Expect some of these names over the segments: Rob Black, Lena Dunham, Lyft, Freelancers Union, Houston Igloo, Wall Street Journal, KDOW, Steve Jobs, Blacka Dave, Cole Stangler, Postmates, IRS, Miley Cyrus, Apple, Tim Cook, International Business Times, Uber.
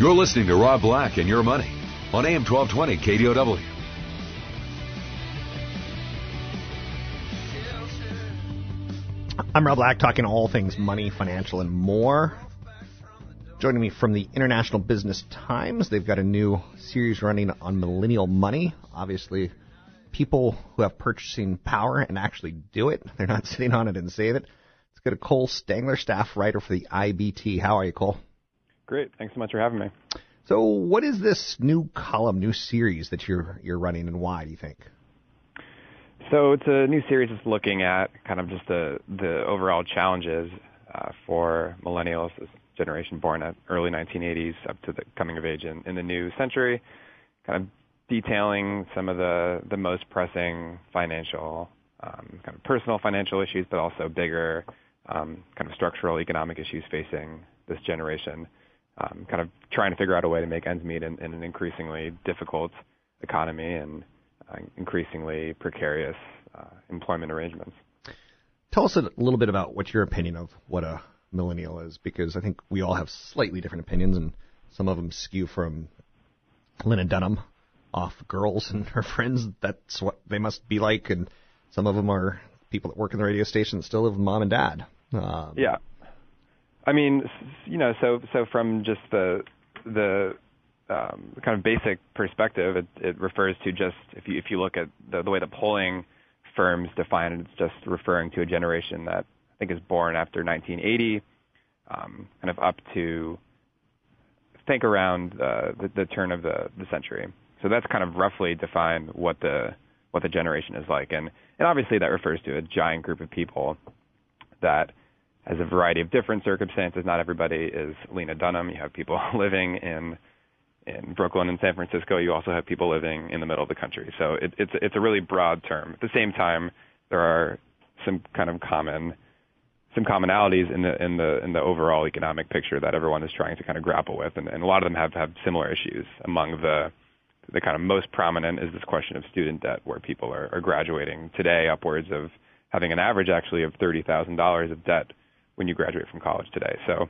You're listening to Rob Black and Your Money on AM 1220 KDOW. I'm Rob Black, talking all things money, financial, and more. Joining me from the International Business Times, they've got a new series running on millennial money. Obviously, people who have purchasing power and actually do it. They're not sitting on it and save it. Let's go to Cole Stangler, staff writer for the IBT. How are you, Cole? Great. Thanks so much for having me. So what is this new column, new series that you're running, and why, do you think? So it's a new series that's looking at kind of just the overall challenges for millennials, this generation born at early 1980s up to the coming of age in the new century, kind of detailing some of the most pressing financial, kind of personal financial issues, but also bigger kind of structural economic issues facing this generation. Kind of trying to figure out a way to make ends meet in an increasingly difficult economy and increasingly precarious employment arrangements. Tell us a little bit about what your opinion of what a millennial is, because I think we all have slightly different opinions, and some of them skew from Lena Dunham off Girls and her friends. That's what they must be like, and some of them are people that work in the radio station that still live with mom and dad. Yeah. I mean, you know, so from just the kind of basic perspective, it refers to just if you look at the way the polling firms define it, it's just referring to a generation that I think is born after 1980, kind of up to I think around the turn of the century. So that's kind of roughly defined what the generation is like, and obviously that refers to a giant group of people that has a variety of different circumstances. Not everybody is Lena Dunham. You have people living in Brooklyn and San Francisco. You also have people living in the middle of the country. So it's a really broad term. At the same time, there are some kind of some commonalities in the overall economic picture that everyone is trying to kind of grapple with, and a lot of them have similar issues. Among the kind of most prominent is this question of student debt, where people are graduating today upwards of having an average actually of $30,000 of debt when you graduate from college today. So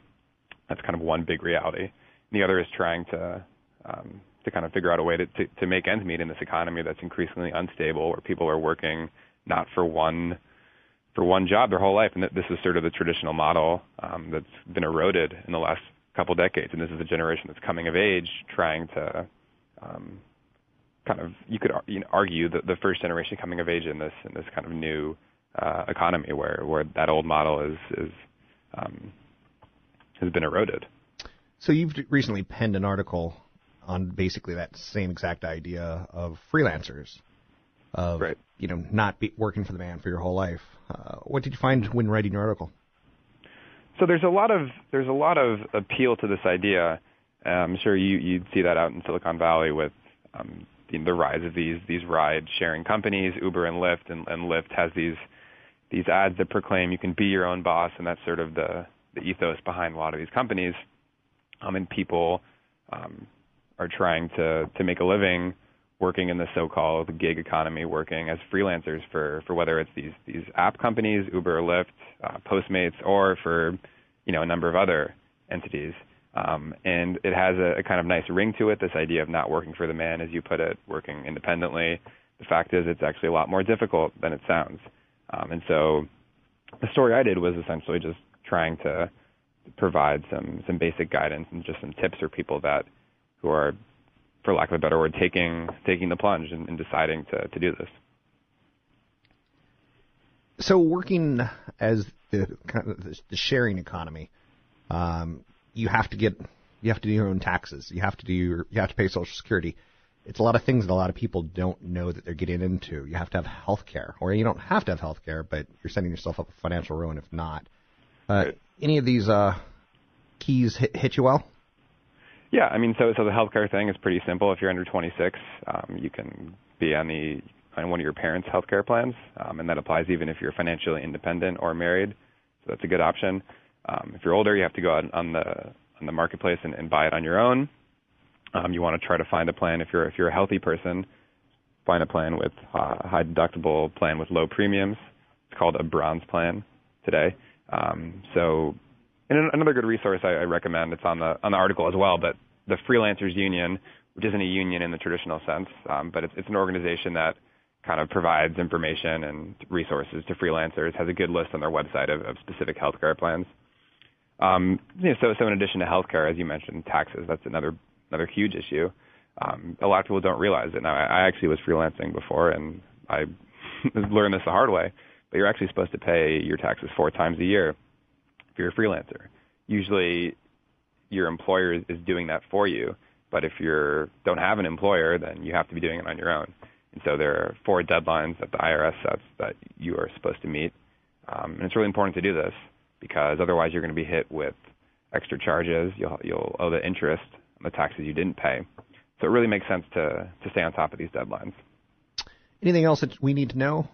that's kind of one big reality. And the other is trying to kind of figure out a way to make ends meet in this economy that's increasingly unstable, where people are working not for one job their whole life. And this is sort of the traditional model that's been eroded in the last couple decades. And this is a generation that's coming of age trying to kind of, you could argue that the first generation coming of age in this kind of new economy where that old model has been eroded. So you've recently penned an article on basically that same exact idea of freelancers, of right. You know, not working for the man for your whole life. What did you find when writing your article? So there's a lot of appeal to this idea. I'm sure you'd see that out in Silicon Valley with the rise of these ride sharing companies, Uber and Lyft, and Lyft has these ads that proclaim you can be your own boss, and that's sort of the ethos behind a lot of these companies. And people are trying to make a living working in the so-called gig economy, working as freelancers for whether it's these app companies, Uber or Lyft, Postmates, or for a number of other entities. And it has a kind of nice ring to it, this idea of not working for the man, as you put it, working independently. The fact is it's actually a lot more difficult than it sounds. And so the story I did was essentially just trying to provide some basic guidance and just some tips for people who are for lack of a better word, taking the plunge and deciding to do this. So working as the sharing economy, you have to do your own taxes. You have to pay Social Security. It's a lot of things that a lot of people don't know that they're getting into. You have to have health care, or you don't have to have health care, but you're setting yourself up a financial ruin if not. Any of these keys hit you well? Yeah, I mean, so the healthcare thing is pretty simple. If you're under 26, you can be on one of your parents' healthcare plans, and that applies even if you're financially independent or married. So that's a good option. If you're older, you have to go out on the marketplace and buy it on your own. You want to try to find a plan if you're a healthy person, find a plan with high deductible plan with low premiums. It's called a bronze plan today. And another good resource I recommend, it's on the article as well, but the Freelancers Union, which isn't a union in the traditional sense, but it's an organization that kind of provides information and resources to freelancers, has a good list on their website of specific healthcare plans. So in addition to healthcare, as you mentioned, taxes, that's another huge issue. A lot of people don't realize it. Now, I actually was freelancing before, and I learned this the hard way, but you're actually supposed to pay your taxes 4 times a year if you're a freelancer. Usually your employer is doing that for you, but if you don't have an employer, then you have to be doing it on your own. And so there are 4 deadlines that the IRS sets that you are supposed to meet. And it's really important to do this because otherwise you're going to be hit with extra charges. You'll owe the interest on the taxes you didn't pay. So it really makes sense to stay on top of these deadlines. Anything else that we need to know?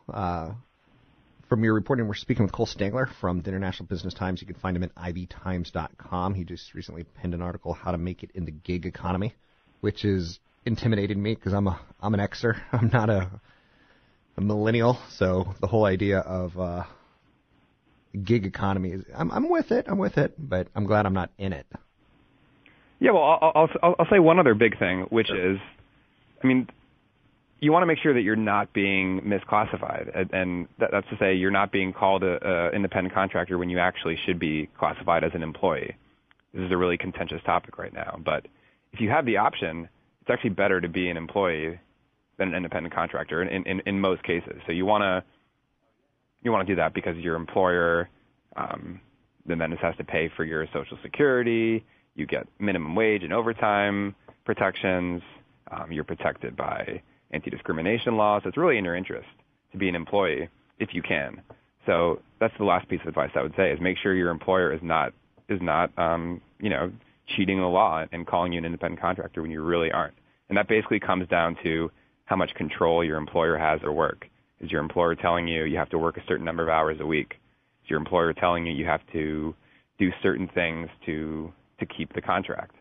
From your reporting, we're speaking with Cole Stangler from the International Business Times. You can find him at ivtimes.com. He just recently penned an article, How to Make It in the Gig Economy, which is intimidating me because I'm an Xer. I'm not a millennial. So the whole idea of gig economy is I'm with it, but I'm glad I'm not in it. Yeah, well, I'll say one other big thing, which is, I mean, you want to make sure that you're not being misclassified, and that's to say you're not being called an independent contractor when you actually should be classified as an employee. This is a really contentious topic right now, but if you have the option, it's actually better to be an employee than an independent contractor in most cases. So you want to do that because your employer then has to pay for your Social Security. You get minimum wage and overtime protections. You're protected by anti-discrimination laws. It's really in your interest to be an employee if you can. So that's the last piece of advice I would say is make sure your employer is not cheating the law and calling you an independent contractor when you really aren't. And that basically comes down to how much control your employer has at work. Is your employer telling you you have to work a certain number of hours a week? Is your employer telling you you have to do certain things to keep the contract?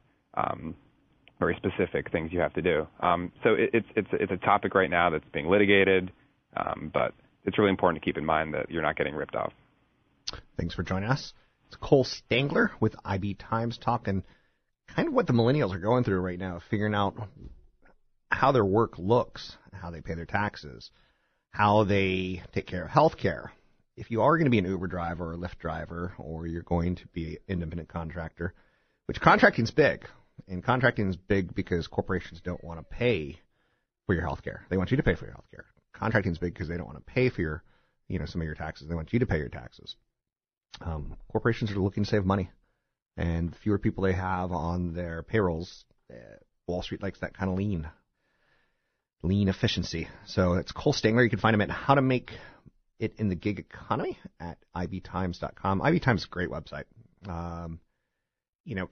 Very specific things you have to do. So it's a topic right now that's being litigated, but it's really important to keep in mind that you're not getting ripped off. Thanks for joining us. It's Cole Stangler with IB Times talking kind of what the millennials are going through right now, figuring out how their work looks, how they pay their taxes, how they take care of health care. If you are going to be an Uber driver or a Lyft driver, or you're going to be an independent contractor, which contracting's big. And contracting is big because corporations don't want to pay for your health care. They want you to pay for your health care. Contracting is big because they don't want to pay for your, some of your taxes. They want you to pay your taxes. Corporations are looking to save money. And the fewer people they have on their payrolls, Wall Street likes that kind of lean efficiency. So it's Cole Stangler. You can find him at How to Make It in the Gig Economy at ivtimes.com. IB Times is a great website.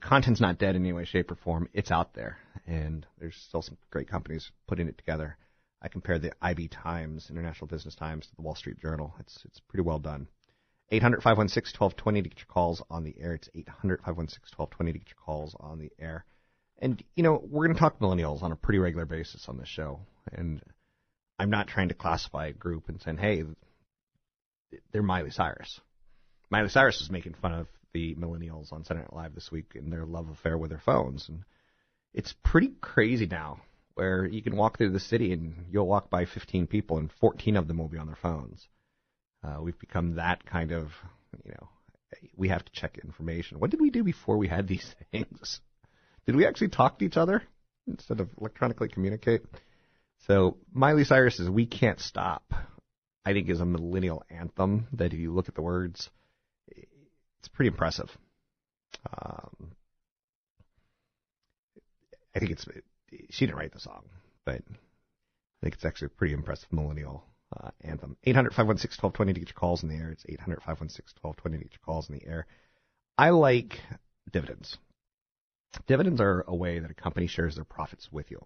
Content's not dead in any way, shape, or form. It's out there, and there's still some great companies putting it together. I compared the IB Times, International Business Times, to the Wall Street Journal. It's pretty well done. 800-516-1220 to get your calls on the air. It's 800-516-1220 to get your calls on the air. And, we're going to talk millennials on a pretty regular basis on this show, and I'm not trying to classify a group and saying, hey, they're Miley Cyrus. Miley Cyrus was making fun of the millennials on Saturday Night Live this week and their love affair with their phones. And it's pretty crazy now where you can walk through the city and you'll walk by 15 people and 14 of them will be on their phones. We've become that kind of, we have to check information. What did we do before we had these things? Did we actually talk to each other? instead of electronically communicate. So Miley Cyrus's "We Can't Stop," I think, is a millennial anthem that if you look at the words, it's pretty impressive. I think it's, she didn't write the song, but I think it's actually a pretty impressive millennial anthem. 800-516-1220 to get your calls in the air. It's 800-516-1220 to get your calls in the air. I like dividends. Dividends are a way that a company shares their profits with you.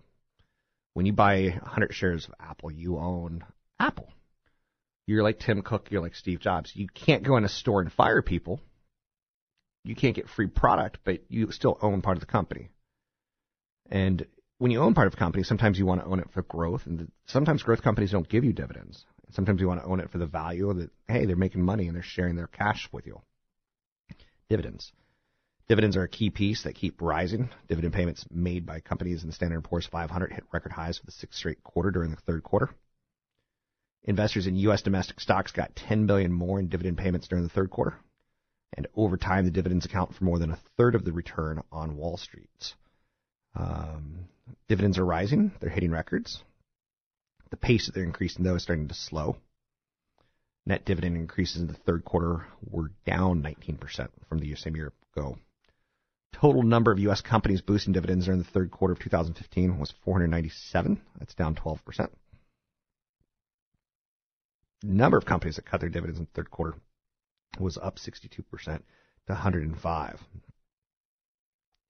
When you buy 100 shares of Apple, you own Apple. You're like Tim Cook. You're like Steve Jobs. You can't go in a store and fire people. You can't get free product, but you still own part of the company. And when you own part of a company, sometimes you want to own it for growth. And sometimes growth companies don't give you dividends. Sometimes you want to own it for the value that, hey, they're making money and they're sharing their cash with you. Dividends. Dividends are a key piece that keep rising. Dividend payments made by companies in the Standard & Poor's 500 hit record highs for the sixth straight quarter during the third quarter. Investors in U.S. domestic stocks got $10 billion more in dividend payments during the third quarter. And over time, the dividends account for more than a third of the return on Wall Street. Dividends are rising. They're hitting records. The pace that they're increasing, though, is starting to slow. Net dividend increases in the third quarter were down 19% from the same year ago. Total number of U.S. companies boosting dividends during the third quarter of 2015 was 497. That's down 12%. The number of companies that cut their dividends in the third quarter was up 62% to 105.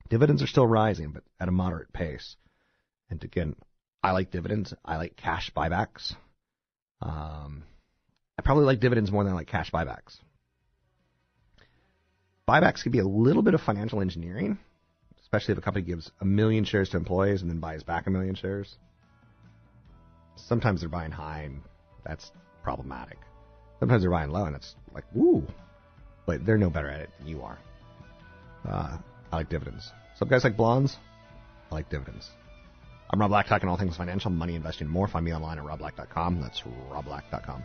Dividends are still rising, but at a moderate pace. And again, I like dividends. I like cash buybacks. I probably like dividends more than I like cash buybacks. Buybacks could be a little bit of financial engineering, especially if a company gives 1 million shares to employees and then buys back 1 million shares. Sometimes they're buying high, and that's problematic. Sometimes they're buying low, and it's like, woo. But they're no better at it than you are. I like dividends. Some guys like blondes. I like dividends. I'm Rob Black, talking all things financial, money, investing, more. Find me online at robblack.com. That's robblack.com.